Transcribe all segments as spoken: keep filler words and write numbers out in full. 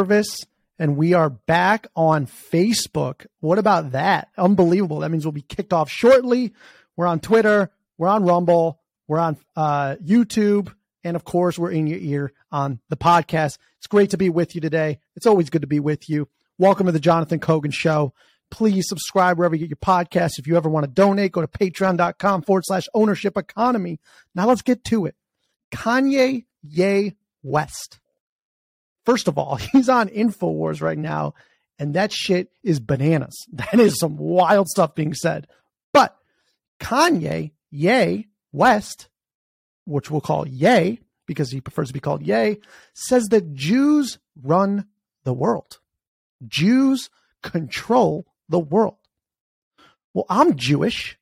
service, and we are back on Facebook. What about that? Unbelievable. That means we'll be kicked off shortly. We're on Twitter. We're on Rumble. We're on uh, YouTube. And of course, we're in your ear on the podcast. It's great to be with you today. It's always good to be with you. Welcome to the Jonathan Kogan Show. Please subscribe wherever you get your podcasts. If you ever want to donate, go to patreon.com forward slash ownership economy. Now let's get to it. Kanye Ye West. First of all, he's on InfoWars right now, and that shit is bananas. That is some wild stuff being said. But Kanye Ye West, which we'll call Ye because he prefers to be called Ye, says that Jews run the world. Jews control the world. Well, I'm Jewish,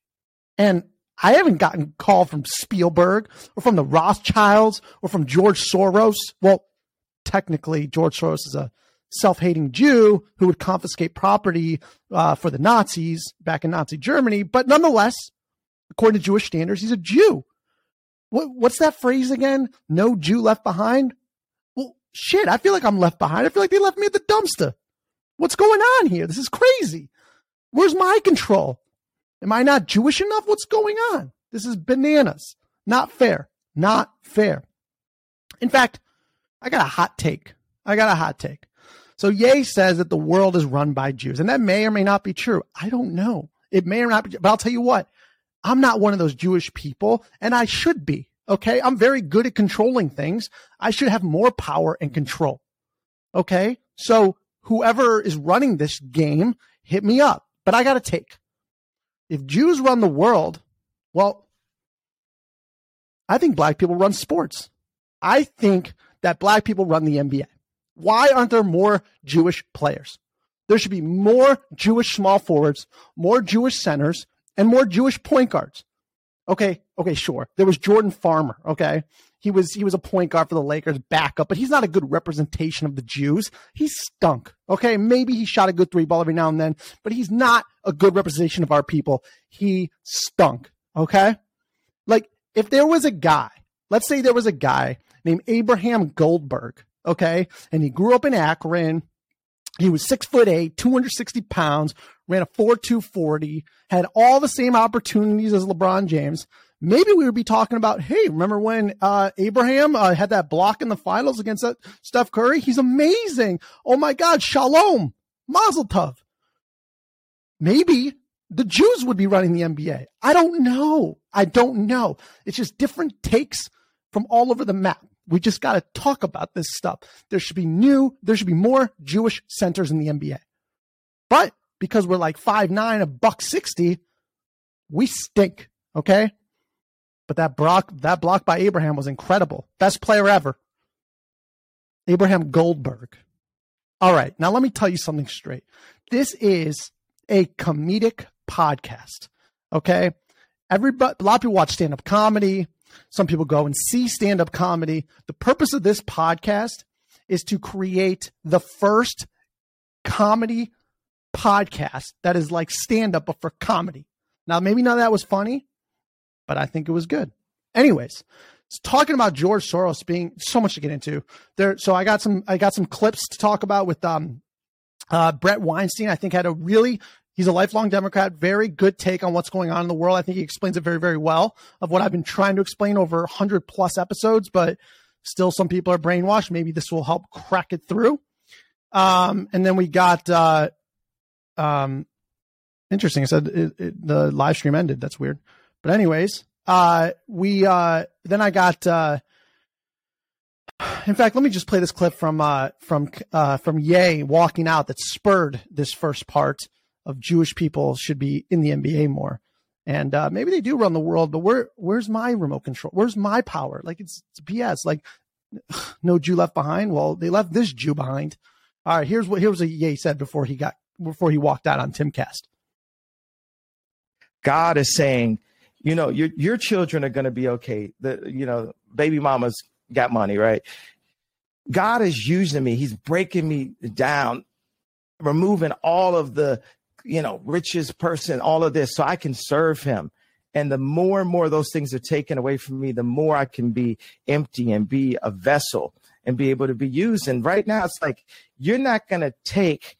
and I haven't gotten a call from Spielberg or from the Rothschilds or from George Soros. Well, technically, George Soros is a self-hating Jew who would confiscate property uh, for the Nazis back in Nazi Germany. But nonetheless, according to Jewish standards, he's a Jew. What, what's that phrase again? No Jew left behind? Well, shit, I feel like I'm left behind. I feel like they left me at the dumpster. What's going on here? This is crazy. Where's my control? Am I not Jewish enough? What's going on? This is bananas. Not fair. Not fair. In fact, I got a hot take. I got a hot take. So Ye says that the world is run by Jews, and that may or may not be true. I don't know. It may or not be, but I'll tell you what. I'm not one of those Jewish people, and I should be, okay? I'm very good at controlling things. I should have more power and control, okay? So whoever is running this game, hit me up. But I got a take. If Jews run the world, well, I think black people run sports. I think that black people run the N B A. Why aren't there more Jewish players? There should be more Jewish small forwards, more Jewish centers, and more Jewish point guards. Okay, okay, sure. There was Jordan Farmer, okay? He was he was a point guard for the Lakers, backup, but he's not a good representation of the Jews. He stunk, okay? Maybe he shot a good three ball every now and then, but he's not a good representation of our people. He stunk, okay? Like, if there was a guy, let's say there was a guy named Abraham Goldberg, okay? And he grew up in Akron. He was six foot eight, two hundred sixty pounds, ran a four two forty, had all the same opportunities as LeBron James. Maybe we would be talking about, hey, remember when uh, Abraham uh, had that block in the finals against uh, Steph Curry? He's amazing. Oh, my God. Shalom. Mazel tov. Maybe the Jews would be running the N B A. I don't know. I don't know. It's just different takes from all over the map. We just got to talk about this stuff. There should be new, there should be more Jewish centers in the N B A. But because we're like five nine, a buck sixty, we stink, okay? But that block, that block by Abraham was incredible. Best player ever. Abraham Goldberg. All right, now let me tell you something straight. This is a comedic podcast, okay? Everybody, a lot of people watch stand-up comedy. Some people go and see stand-up comedy. The purpose of this podcast is to create the first comedy podcast that is like stand-up, but for comedy. Now, maybe none of that was funny, but I think it was good. Anyways, talking about George Soros being so much to get into there. So I got some, I got some clips to talk about with um, uh, Brett Weinstein. I think had a really, he's a lifelong Democrat, very good take on what's going on in the world. I think he explains it very, very well of what I've been trying to explain over one hundred plus episodes, but still some people are brainwashed. Maybe this will help crack it through. Um, and then we got, uh, um, interesting. I said it, it, the live stream ended. That's weird. But anyways, uh, we uh, then I got. Uh, in fact, let me just play this clip from uh, from uh, from Ye walking out that spurred this first part of Jewish people should be in the N B A more, and uh, maybe they do run the world. But where where's my remote control? Where's my power? Like it's, it's B S. Like no Jew left behind. Well, they left this Jew behind. All right, here's what here's what Ye said before he got before he walked out on Timcast. God is saying, you know, your your children are going to be okay. The, you know, baby mama's got money, right? God is using me. He's breaking me down, removing all of the, you know, richest person, all of this, so I can serve him. And the more and more those things are taken away from me, the more I can be empty and be a vessel and be able to be used. And right now it's like, you're not going to take,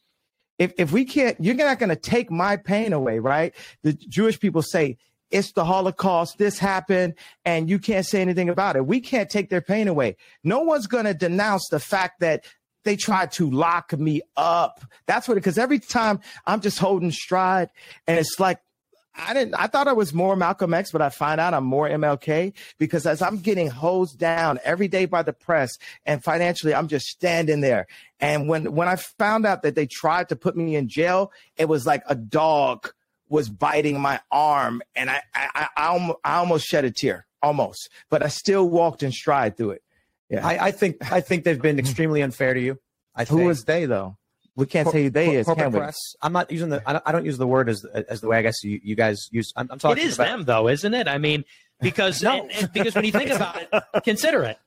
if, if we can't, you're not going to take my pain away, right? The Jewish people say, it's the Holocaust, this happened, and you can't say anything about it. We can't take their pain away. No one's going to denounce the fact that they tried to lock me up. That's what, because every time I'm just holding stride, and it's like, I didn't, I thought I was more Malcolm X, but I find out I'm more M L K, because as I'm getting hosed down every day by the press and financially, I'm just standing there. And when, when I found out that they tried to put me in jail, it was like a dog was biting my arm, and I, I, I, I almost shed a tear, almost, but I still walked in stride through it. Yeah. I, I think, I think they've been extremely unfair to you. I think. Who is they though? We can't Cor- tell you they Cor- is, can we? Press. I'm not using the, I don't, I don't use the word as, as the way I guess you, you guys use. I'm, I'm talking about. It is about them though, isn't it? I mean, because, no. and, and because when you think about it, consider it.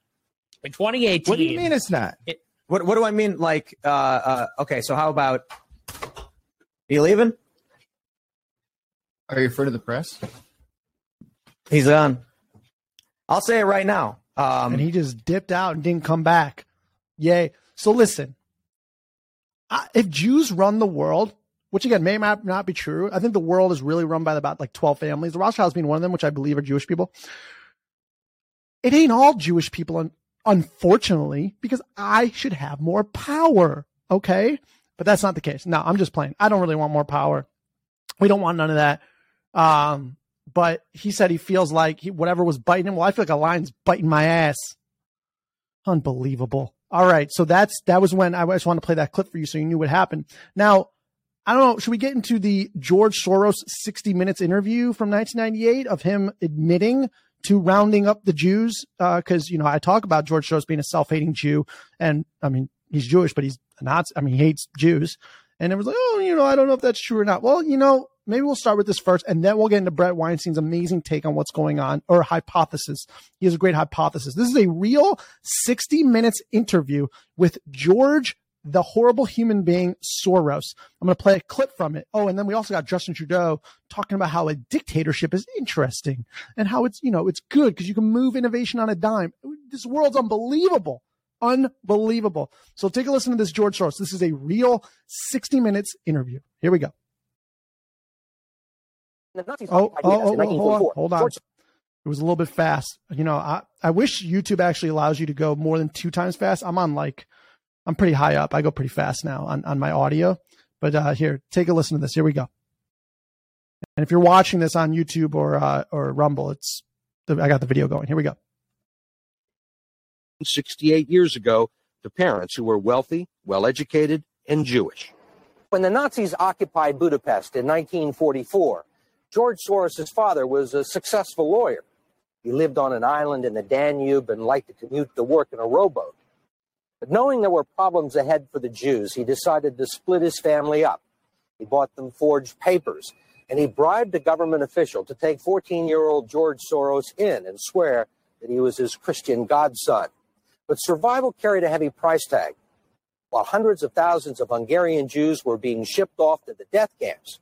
In twenty eighteen. What do you mean it's not? It, what, what do I mean? Like, uh, uh, okay. So how about, are you leaving? Are you afraid of the press? He's on. I'll say it right now. Um, and he just dipped out and didn't come back. Yay. So listen, I, if Jews run the world, which again may not be true, I think the world is really run by about like twelve families. The Rothschilds being one of them, which I believe are Jewish people. It ain't all Jewish people, un- unfortunately, because I should have more power, okay? But that's not the case. No, I'm just playing. I don't really want more power. We don't want none of that. Um, but he said he feels like he, whatever was biting him. Well, I feel like a lion's biting my ass. Unbelievable. All right. So that's, that was when I just wanted to play that clip for you so you knew what happened. Now, I don't know. Should we get into the George Soros sixty minutes interview from nineteen ninety-eight of him admitting to rounding up the Jews? Uh, cause you know, I talk about George Soros being a self-hating Jew, and I mean, he's Jewish, but he's not, I mean, he hates Jews. And it was like, oh, you know, I don't know if that's true or not. Well, you know, maybe we'll start with this first, and then we'll get into Brett Weinstein's amazing take on what's going on, or hypothesis. He has a great hypothesis. This is a real sixty minutes interview with George, the horrible human being, Soros. I'm going to play a clip from it. Oh, and then we also got Justin Trudeau talking about how a dictatorship is interesting and how it's, you know, it's good because you can move innovation on a dime. This world's unbelievable. Unbelievable. So take a listen to this George Soros. This is a real sixty minutes interview. Here we go. Oh, oh, oh, hold on, hold on. It was a little bit fast. You know, I, I wish YouTube actually allows you to go more than two times fast. I'm on like, I'm pretty high up. I go pretty fast now on, on my audio. But uh, here, take a listen to this. Here we go. And if you're watching this on YouTube or uh, or Rumble, it's I got the video going. Here we go. sixty-eight years ago to parents who were wealthy, well-educated, and Jewish. When the Nazis occupied Budapest in nineteen forty-four, George Soros' father was a successful lawyer. He lived on an island in the Danube and liked to commute to work in a rowboat. But knowing there were problems ahead for the Jews, he decided to split his family up. He bought them forged papers, and he bribed a government official to take fourteen-year-old George Soros in and swear that he was his Christian godson. But survival carried a heavy price tag. While hundreds of thousands of Hungarian Jews were being shipped off to the death camps,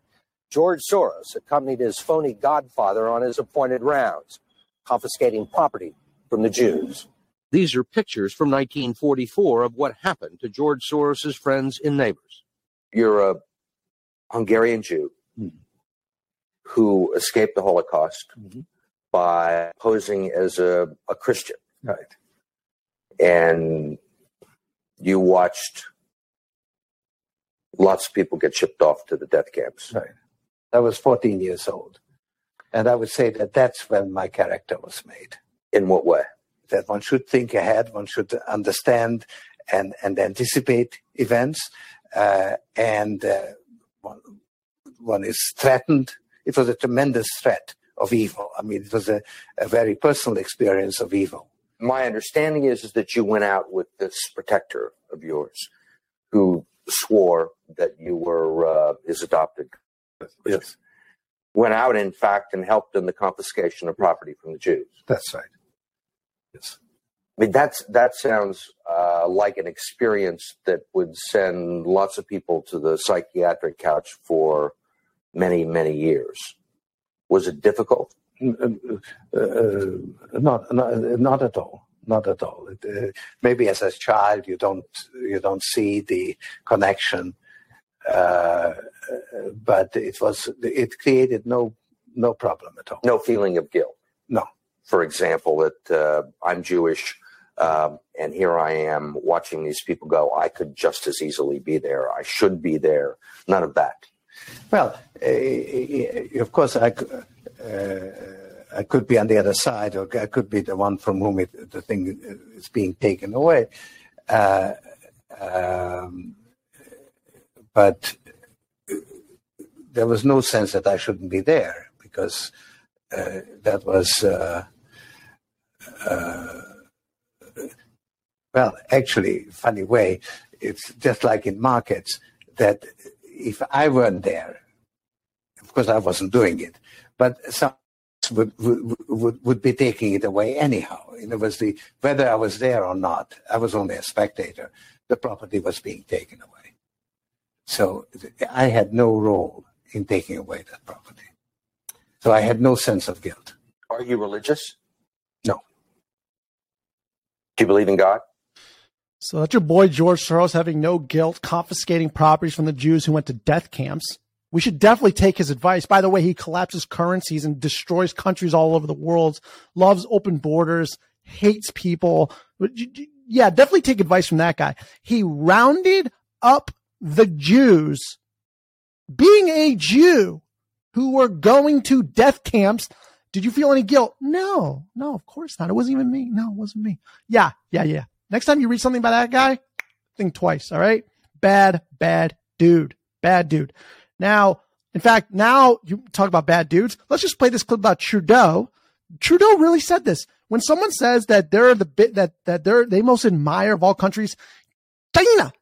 George Soros accompanied his phony godfather on his appointed rounds, confiscating property from the Jews. These are pictures from nineteen forty-four of what happened to George Soros' friends and neighbors. You're a Hungarian Jew mm-hmm. who escaped the Holocaust mm-hmm. by posing as a, a Christian. Right. And you watched lots of people get shipped off to the death camps. Right. I was fourteen years old. And I would say that that's when my character was made. In what way? That one should think ahead, one should understand and, and anticipate events. Uh, and uh, one, one is threatened. It was a tremendous threat of evil. I mean, it was a, a very personal experience of evil. My understanding is, is that you went out with this protector of yours who swore that you were uh, his adopted. Yes. Went out, in fact, and helped in the confiscation of property from the Jews. That's right. Yes. I mean, that's, that sounds uh, like an experience that would send lots of people to the psychiatric couch for many, many years. Was it difficult? Uh, uh, not, not, not at all. not at all. It, uh, maybe as a child you don't you don't see the connection, uh, but it was it created no no problem at all. No feeling of guilt. No. For example, that uh, I'm Jewish, um, and here I am watching these people go, I could just as easily be there. I should be there. None of that. Well, uh, of course, I, uh, I could be on the other side, or I could be the one from whom it, the thing is being taken away. Uh, um, but there was no sense that I shouldn't be there, because uh, that was... Uh, uh, well, actually, funny way, it's just like in markets, that if I weren't there, of course I wasn't doing it, but some would would would be taking it away anyhow. In other words, the whether I was there or not, I was only a spectator. The property was being taken away, so I had no role in taking away that property. So I had no sense of guilt. Are you religious? No. Do you believe in God? So that's your boy, George Soros, having no guilt, confiscating properties from the Jews who went to death camps. We should definitely take his advice. By the way, he collapses currencies and destroys countries all over the world, loves open borders, hates people. Yeah, definitely take advice from that guy. He rounded up the Jews, being a Jew, who were going to death camps. Did you feel any guilt? No, no, of course not. It wasn't even me. No, it wasn't me. Yeah, yeah, yeah. Next time you read something about that guy, think twice, all right? Bad, bad dude. Bad dude. Now, in fact, now you talk about bad dudes. Let's just play this clip about Trudeau. Trudeau really said this. When someone says that they're the bit that that they're they most admire of all countries, China,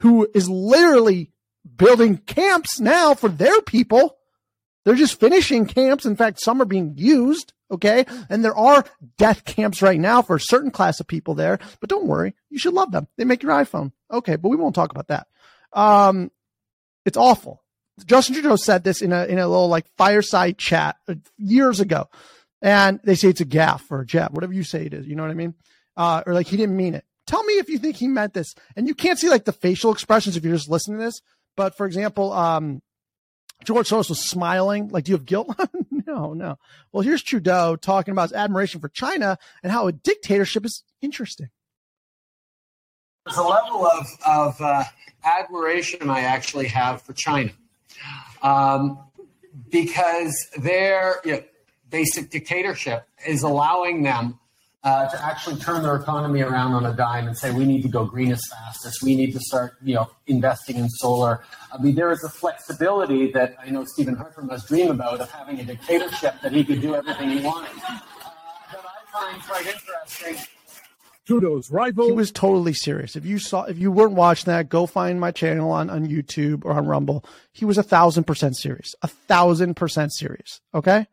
who is literally building camps now for their people. They're just finishing camps. In fact, some are being used. Okay. And there are death camps right now for a certain class of people there, but don't worry. You should love them. They make your iPhone. Okay. But we won't talk about that. Um, it's awful. Justin Trudeau said this in a, in a little like fireside chat years ago. And they say it's a gaffe or a jab, whatever you say it is. You know what I mean? Uh, or like he didn't mean it. Tell me if you think he meant this. And you can't see like the facial expressions if you're just listening to this. But for example, um, George Soros was smiling. Like, do you have guilt? no, no. Well, here's Trudeau talking about his admiration for China and how a dictatorship is interesting. There's a level of, of uh, admiration I actually have for China um, because their you know, basic dictatorship is allowing them uh, to actually turn their economy around on a dime and say, we need to go green as fast as we need to start, you know, investing in solar. I mean, there is a flexibility that I know Stephen Harper must dream about of having a dictatorship that he could do everything he wanted. Uh, that I find quite interesting. Trudeau's rival. He was totally serious. If you saw, if you weren't watching that, go find my channel on, on YouTube or on Rumble. He was a thousand percent serious, a thousand percent serious. Okay.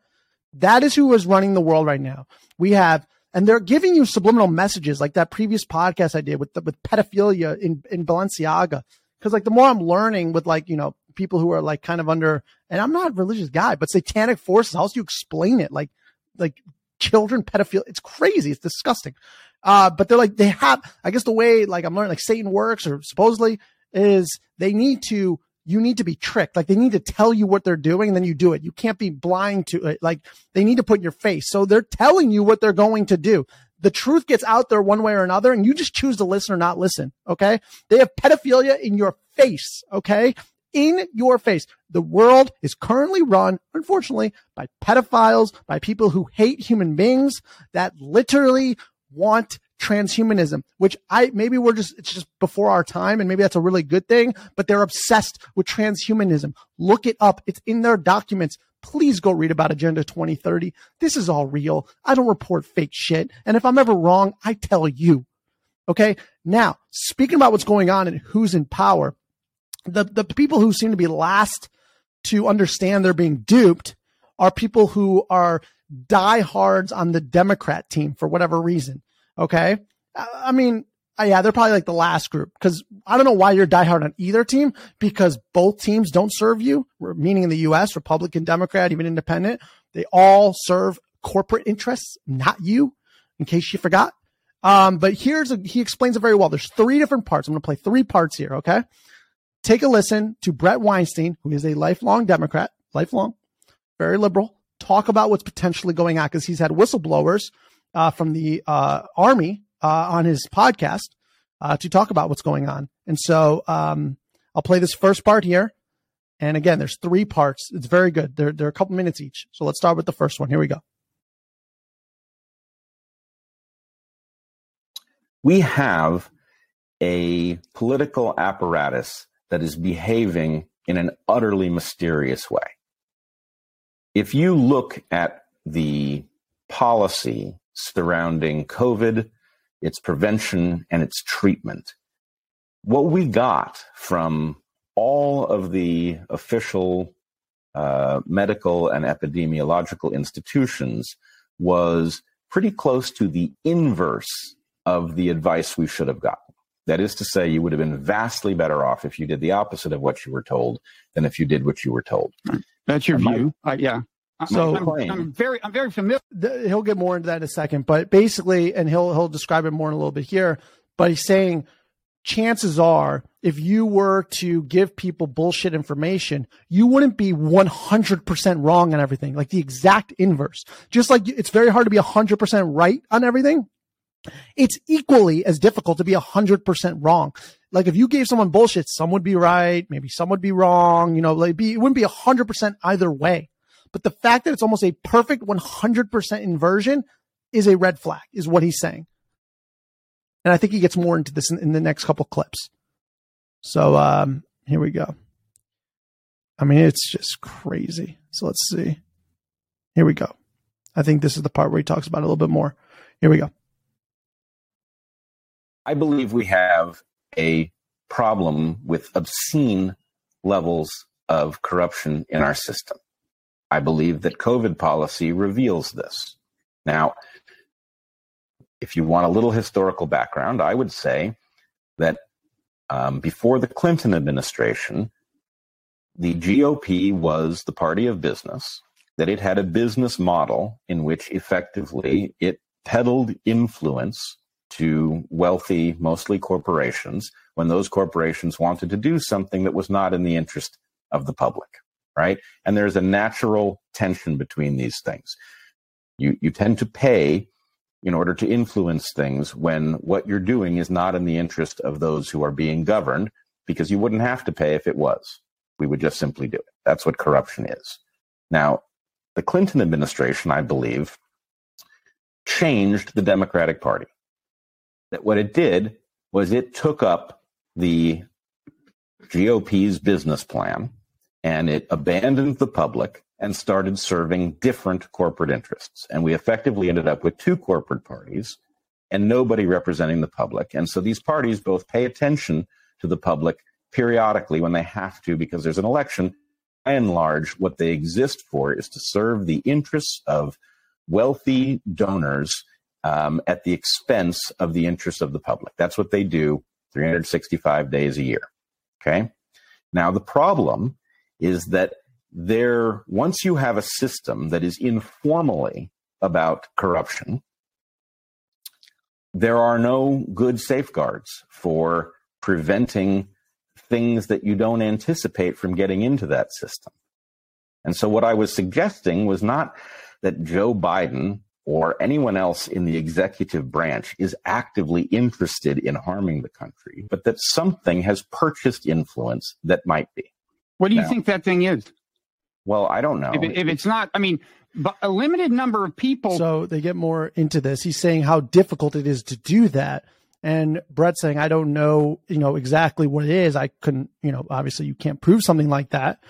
That is who is running the world right now. We have, and they're giving you subliminal messages like that previous podcast I did with the, with pedophilia in, in Balenciaga. Because like the more I'm learning with like, you know, people who are like kind of under, and I'm not a religious guy, but satanic forces, how else do you explain it? Like, like children, pedophilia, it's crazy. It's disgusting. Uh, but they're like, they have, I guess the way like I'm learning like Satan works or supposedly is they need to, you need to be tricked. Like they need to tell you what they're doing and then you do it. You can't be blind to it. Like they need to put in your face. So they're telling you what they're going to do. The truth gets out there one way or another, and you just choose to listen or not listen, okay? They have pedophilia in your face, okay? In your face. The world is currently run, unfortunately, by pedophiles, by people who hate human beings that literally want transhumanism, which I maybe we're just, it's just before our time, and maybe that's a really good thing, but they're obsessed with transhumanism. Look it up. It's in their documents. Please go read about Agenda twenty thirty. This is all real. I don't report fake shit. And if I'm ever wrong, I tell you. Okay. Now, speaking about what's going on and who's in power, the, the people who seem to be last to understand they're being duped are people who are diehards on the Democrat team for whatever reason. Okay. I, I mean, yeah, they're probably like the last group because I don't know why you're diehard on either team because both teams don't serve you, meaning in the U S, Republican, Democrat, even independent. They all serve corporate interests, not you, in case you forgot. Um, but here's a, he explains it very well. There's three different parts. I'm going to play three parts here. Okay. Take a listen to Brett Weinstein, who is a lifelong Democrat, lifelong, very liberal, talk about what's potentially going on, because he's had whistleblowers uh, from the uh, army uh, on his podcast uh, to talk about what's going on. And so um, I'll play this first part here. And again, there's three parts. It's very good. They're, they're a couple minutes each. So let's start with the first one. Here we go. We have a political apparatus that is behaving in an utterly mysterious way. If you look at the policy surrounding COVID, its prevention, and its treatment, what we got from all of the official uh, medical and epidemiological institutions was pretty close to the inverse of the advice we should have gotten. That is to say, you would have been vastly better off if you did the opposite of what you were told than if you did what you were told. That's your my, view. Uh, yeah. So I'm, I'm, I'm very, I'm very familiar. The, he'll get more into that in a second, but basically, and he'll, he'll describe it more in a little bit here, but he's saying chances are if you were to give people bullshit information, you wouldn't be one hundred percent wrong on everything, like the exact inverse. Just like it's very hard to be one hundred percent right on everything, it's equally as difficult to be one hundred percent wrong. Like if you gave someone bullshit, some would be right, maybe some would be wrong, you know, like be, it wouldn't be one hundred percent either way. But the fact that it's almost a perfect one hundred percent inversion is a red flag, is what he's saying. And I think he gets more into this in, in the next couple clips. So um, here we go. I mean, it's just crazy. So let's see. Here we go. I think this is the part where he talks about it a little bit more. Here we go. I believe we have a problem with obscene levels of corruption in our system. I believe that COVID policy reveals this. Now, if you want a little historical background, I would say that um, before the Clinton administration, the G O P was the party of business, that it had a business model in which effectively it peddled influence to wealthy, mostly corporations, when those corporations wanted to do something that was not in the interest of the public, right? And there's a natural tension between these things. You you tend to pay in order to influence things when what you're doing is not in the interest of those who are being governed, because you wouldn't have to pay if it was. We would just simply do it. That's what corruption is. Now, the Clinton administration, I believe, changed the Democratic Party. That what it did was it took up the G O P's business plan and it abandoned the public and started serving different corporate interests. And we effectively ended up with two corporate parties and nobody representing the public. And so these parties both pay attention to the public periodically when they have to, because there's an election. By and large, what they exist for is to serve the interests of wealthy donors Um, at the expense of the interests of the public. That's what they do three hundred sixty-five days a year. Okay. Now, the problem is that there, once you have a system that is informally about corruption, there are no good safeguards for preventing things that you don't anticipate from getting into that system. And so what I was suggesting was not that Joe Biden or anyone else in the executive branch is actively interested in harming the country, but that something has purchased influence that might be. What do you now, think that thing is? Well, I don't know. If, it, if it's not, I mean, but a limited number of people. So they get more into this. He's saying how difficult it is to do that. And Brett's saying, I don't know, you know, exactly what it is. I couldn't, you know, obviously you can't prove something like that.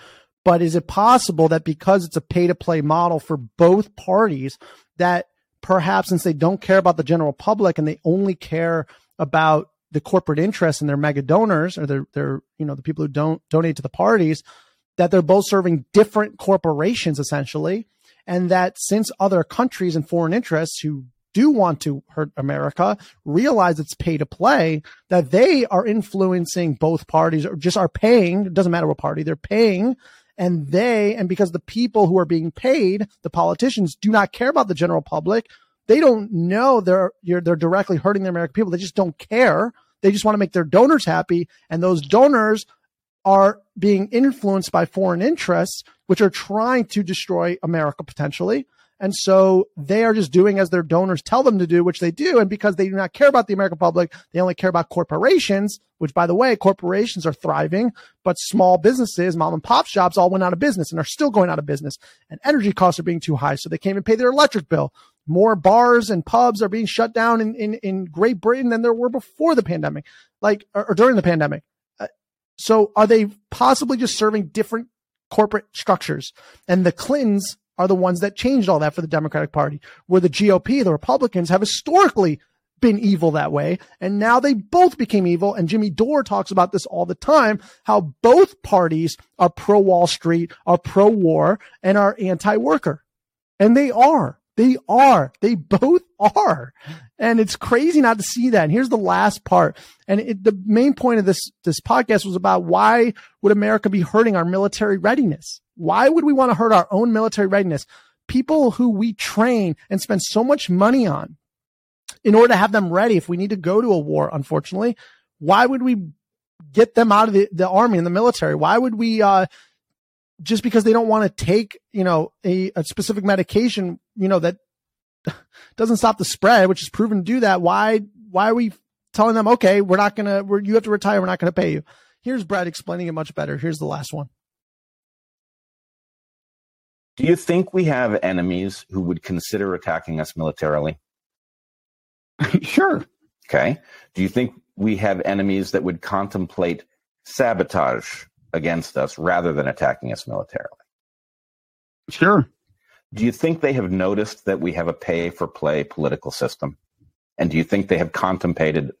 But is it possible that because it's a pay-to-play model for both parties, that perhaps since they don't care about the general public and they only care about the corporate interests and their mega donors or their, their, you know, the people who don't donate to the parties, that they're both serving different corporations essentially. And that since other countries and foreign interests who do want to hurt America realize it's pay to play, that they are influencing both parties or just are paying. It doesn't matter what party they're paying. And they, and because the people who are being paid, the politicians, do not care about the general public, They don't know they're you're, they're directly hurting the American people. They just don't care. They just want to make their donors happy. And those donors are being influenced by foreign interests, which are trying to destroy America potentially. And so they are just doing as their donors tell them to do, which they do. And because they do not care about the American public, they only care about corporations, which, by the way, corporations are thriving, but small businesses, mom and pop shops all went out of business and are still going out of business. And energy costs are being too high, so they can't even pay their electric bill. More bars and pubs are being shut down in, in, in Great Britain than there were before the pandemic, like or, or during the pandemic. Uh, so are they possibly just serving different corporate structures? And the Clintons are the ones that changed all that for the Democratic Party, where the G O P, the Republicans, have historically been evil that way. And now they both became evil. And Jimmy Dore talks about this all the time, how both parties are pro-Wall Street, are pro-war, and are anti-worker. And they are. They are. They both are. And it's crazy not to see that. And here's the last part. And it, the main point of this, this podcast was about why would America be hurting our military readiness? Why would we want to hurt our own military readiness? People who we train and spend so much money on in order to have them ready if we need to go to a war, unfortunately. Why would we get them out of the, the army and the military? Why would we, uh, just because they don't want to take, you know, a, a specific medication, you know, that doesn't stop the spread, which is proven to do that. Why, why are we telling them, okay, we're not going to, we're, you have to retire. We're not going to pay you. Here's Brad explaining it much better. Here's the last one. Do you think we have enemies who would consider attacking us militarily? Sure. Okay. Do you think we have enemies that would contemplate sabotage against us rather than attacking us militarily? Sure. Do you think they have noticed that we have a pay for play political system? And do you think they have contemplated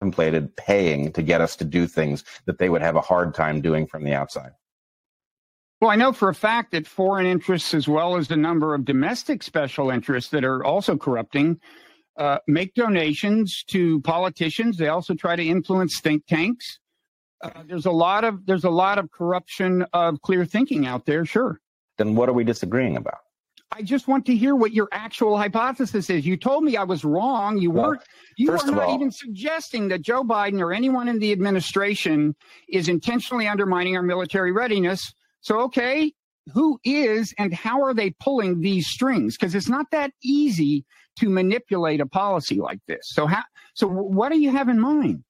contemplated paying to get us to do things that they would have a hard time doing from the outside? Well, I know for a fact that foreign interests, as well as the number of domestic special interests that are also corrupting, uh, make donations to politicians. They also try to influence think tanks. Uh, there's a lot of there's a lot of corruption of clear thinking out there. Sure. Then what are we disagreeing about? I just want to hear what your actual hypothesis is. You told me I was wrong. You well, weren't. You are not all, even suggesting that Joe Biden or anyone in the administration is intentionally undermining our military readiness. So, OK, who is and how are they pulling these strings? Because it's not that easy to manipulate a policy like this. So how? So what do you have in mind?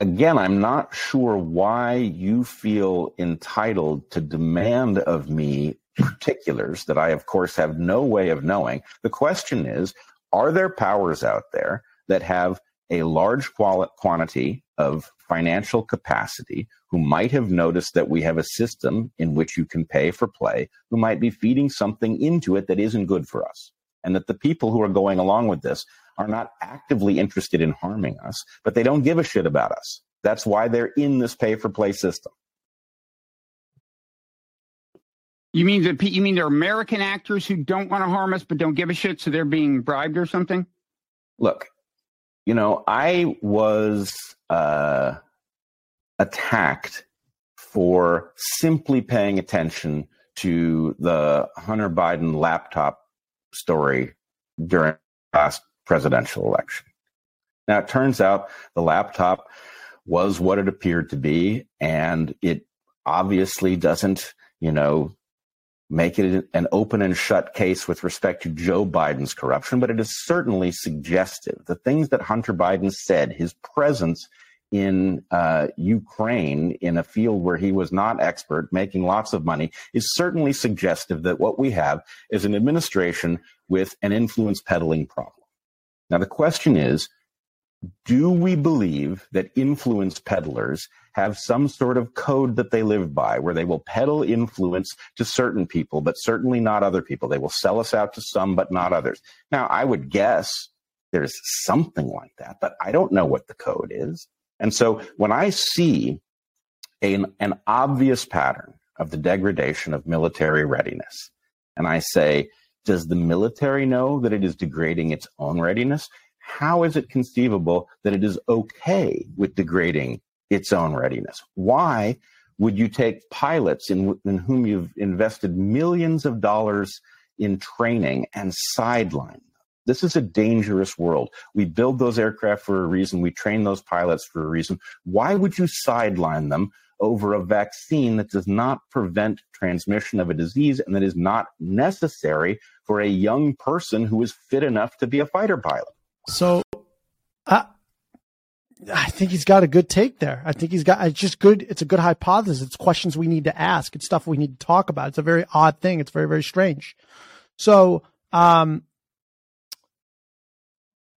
Again, I'm not sure why you feel entitled to demand of me particulars that I, of course, have no way of knowing. The question is, are there powers out there that have a large quantity of financial capacity who might have noticed that we have a system in which you can pay for play, who might be feeding something into it that isn't good for us, and that the people who are going along with this are not actively interested in harming us, but they don't give a shit about us. That's why they're in this pay-for-play system. You mean that you mean there are American actors who don't want to harm us but don't give a shit, so they're being bribed or something? Look, you know, I was uh, attacked for simply paying attention to the Hunter Biden laptop story during the last presidential election. Now, it turns out the laptop was what it appeared to be, and it obviously doesn't, you know, make it an open and shut case with respect to Joe Biden's corruption, but it is certainly suggestive. The things that Hunter Biden said, his presence in uh, Ukraine in a field where he was not expert, making lots of money, is certainly suggestive that what we have is an administration with an influence peddling problem. Now, the question is, do we believe that influence peddlers have some sort of code that they live by where they will peddle influence to certain people, but certainly not other people? They will sell us out to some, but not others. Now, I would guess there's something like that, but I don't know what the code is. And so when I see an, an obvious pattern of the degradation of military readiness, and I say, does the military know that it is degrading its own readiness? How is it conceivable that it is okay with degrading its own readiness? Why would you take pilots in, in whom you've invested millions of dollars in training and sideline them. This is a dangerous world. We build those aircraft for a reason. We train those pilots for a reason. Why would you sideline them over a vaccine that does not prevent transmission of a disease and that is not necessary for a young person who is fit enough to be a fighter pilot? So I, I think he's got a good take there. I think he's got, it's just good. It's a good hypothesis. It's questions we need to ask. It's stuff we need to talk about. It's a very odd thing. It's very, very strange. So, um,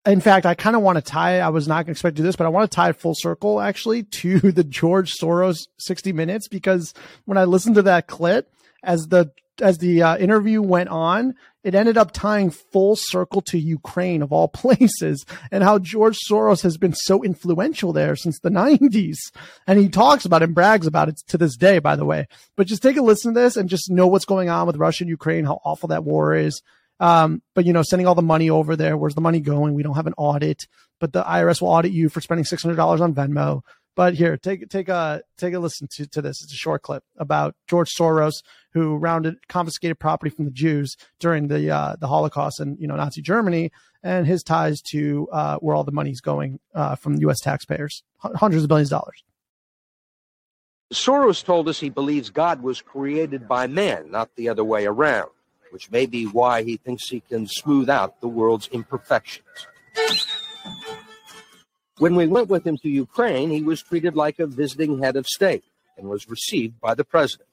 in fact, I kind of want to tie, I was not going to expect to do this, but I want to tie full circle actually to the George Soros sixty minutes, because when I listened to that clip, as the, as the uh, interview went on, it ended up tying full circle to Ukraine of all places, and how George Soros has been so influential there since the nineties. And he talks about it and brags about it to this day, by the way, but just take a listen to this and just know what's going on with Russia and Ukraine, how awful that war is. Um, but, you know, sending all the money over there, where's the money going? We don't have an audit, but the I R S will audit you for spending six hundred dollars on Venmo. But here, take, take a, take a listen to, to this. It's a short clip about George Soros, who rounded confiscated property from the Jews during the, uh, the Holocaust and, you know, Nazi Germany, and his ties to, uh, where all the money's going, uh, from U S taxpayers, hundreds of billions of dollars. Soros told us he believes God was created by man, not the other way around, which may be why he thinks he can smooth out the world's imperfections. When we went with him to Ukraine, he was treated like a visiting head of state and was received by the president.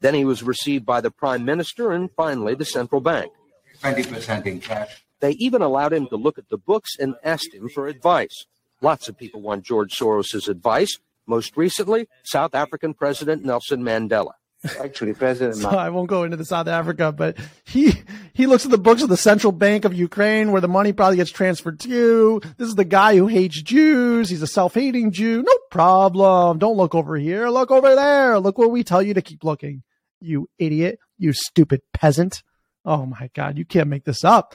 Then he was received by the prime minister and finally the central bank. twenty percent in cash. They even allowed him to look at the books and asked him for advice. Lots of people want George Soros's advice. Most recently, South African President Nelson Mandela. Actually, President. So I won't go into the South Africa, but he he looks at the books of the Central Bank of Ukraine, where the money probably gets transferred to. This is the guy who hates Jews. He's a self-hating Jew. No problem. Don't look over here. Look over there. Look where we tell you to keep looking. You idiot. You stupid peasant. Oh my God. You can't make this up,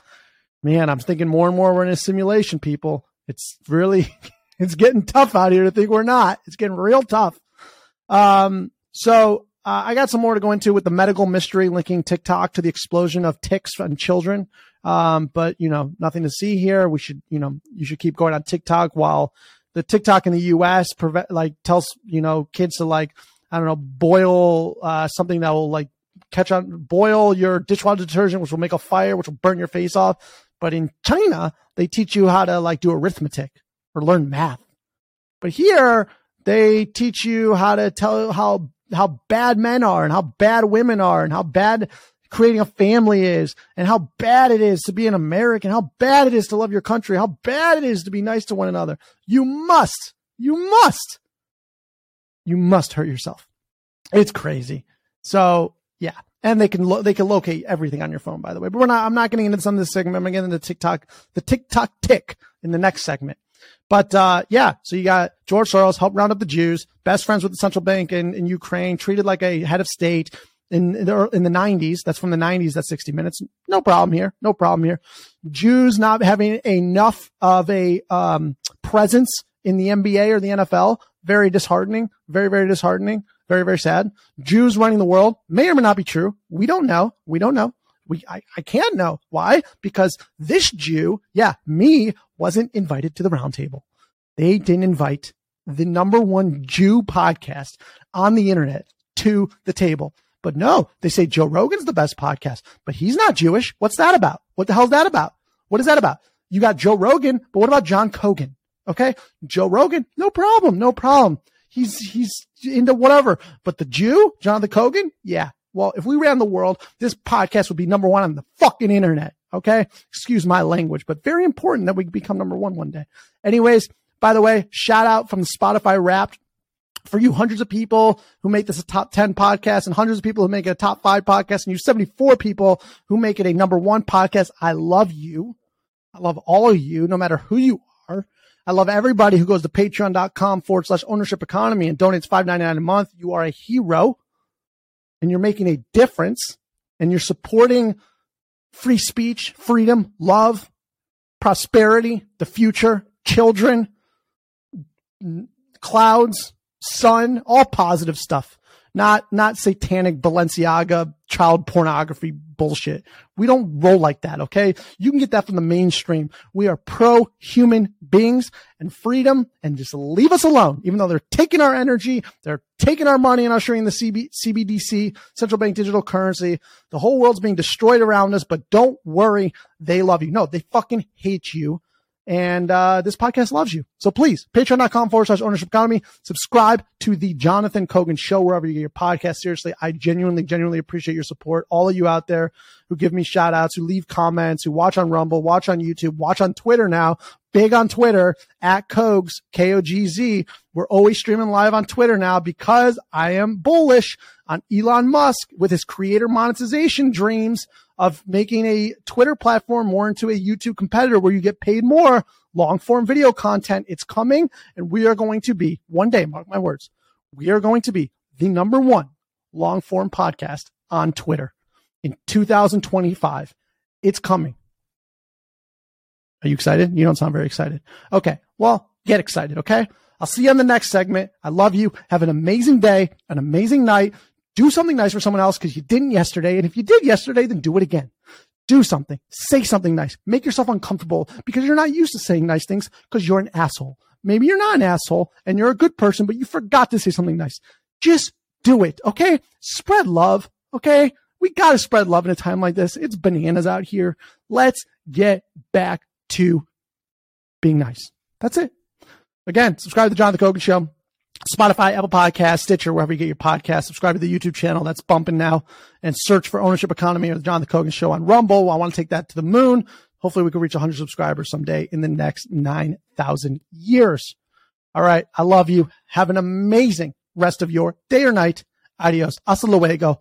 man. I'm thinking more and more we're in a simulation, people. It's really, it's getting tough out here to think we're not. It's getting real tough. Um. So. Uh, I got some more to go into with the medical mystery linking TikTok to the explosion of ticks on children. Um, but, you know, nothing to see here. We should, you know, you should keep going on TikTok while the TikTok in the U S prevent, like tells, you know, kids to like, I don't know, boil uh, something that will like catch on, boil your dishwasher detergent, which will make a fire, which will burn your face off. But in China, they teach you how to like do arithmetic or learn math. But here they teach you how to tell how how bad men are and how bad women are and how bad creating a family is and how bad it is to be an American, how bad it is to love your country, how bad it is to be nice to one another. You must, you must, you must hurt yourself. It's crazy. So yeah. And they can, lo- they can locate everything on your phone, by the way, but we're not, I'm not getting into some of this segment. I'm going to get into TikTok, the TikTok tick in the next segment. But, uh, yeah, so you got George Soros helped round up the Jews, best friends with the central bank in, in Ukraine, treated like a head of state in, in the, in the nineties. That's from the nineties. That's sixty minutes. No problem here. No problem here. Jews not having enough of a, um, presence in the N B A or the N F L. Very disheartening. Very, very disheartening. Very, very sad. Jews running the world may or may not be true. We don't know. We don't know. We, I, I can't know. Why? Because this Jew, yeah, me, wasn't invited to the roundtable. They didn't invite the number one Jew podcast on the internet to the table. But no, they say Joe Rogan's the best podcast, but he's not Jewish. What's that about? What the hell's that about? What is that about? You got Joe Rogan, but what about John Kogan? Okay. Joe Rogan, no problem. No problem. He's, he's into whatever, but the Jew, Jonathan Kogan. Yeah. Well, if we ran the world, this podcast would be number one on the fucking internet. Okay. Excuse my language, but very important that we become number one one day. Anyways, by the way, shout out from Spotify Wrapped for you hundreds of people who make this a top ten podcast and hundreds of people who make it a top five podcast and you seventy-four people who make it a number one podcast. I love you. I love all of you, no matter who you are. I love everybody who goes to patreon.com forward slash ownership economy and donates five dollars and ninety-nine cents a month. You are a hero. And you're making a difference and you're supporting free speech, freedom, love, prosperity, the future, children, clouds, sun, all positive stuff. not not satanic Balenciaga child pornography bullshit. We don't roll like that, okay? You can get that from the mainstream. We are pro-human beings and freedom, and just leave us alone, even though they're taking our energy, they're taking our money and ushering the C B, C B D C, central bank digital currency. The whole world's being destroyed around us, but don't worry, they love you. No, they fucking hate you. And uh this podcast loves you. So please, patreon.com forward slash ownership economy. Subscribe to the Jonathan Kogan Show wherever you get your podcast. Seriously, I genuinely, genuinely appreciate your support. All of you out there who give me shout outs, who leave comments, who watch on Rumble, watch on YouTube, watch on Twitter now. Big on Twitter, at Kogs, K O G Z. We're always streaming live on Twitter now because I am bullish on Elon Musk with his creator monetization dreams of making a Twitter platform more into a YouTube competitor where you get paid more long-form video content. It's coming, and we are going to be, one day, mark my words, we are going to be the number one long-form podcast on Twitter in two thousand twenty-five. It's coming. Are you excited? You don't sound very excited. Okay, well, get excited, okay? I'll see you on the next segment. I love you. Have an amazing day, an amazing night. Do something nice for someone else because you didn't yesterday. And if you did yesterday, then do it again. Do something. Say something nice. Make yourself uncomfortable because you're not used to saying nice things because you're an asshole. Maybe you're not an asshole and you're a good person, but you forgot to say something nice. Just do it, okay? Spread love, okay? We got to spread love in a time like this. It's bananas out here. Let's get back to being nice. That's it. Again, subscribe to The Jonathan Kogan Show. Spotify, Apple Podcasts, Stitcher, wherever you get your podcast. Subscribe to the YouTube channel. That's bumping now. And search for Ownership Economy or The Jonathan Kogan Show on Rumble. I want to take that to the moon. Hopefully we can reach one hundred subscribers someday in the next nine thousand years. All right. I love you. Have an amazing rest of your day or night. Adios. Hasta luego.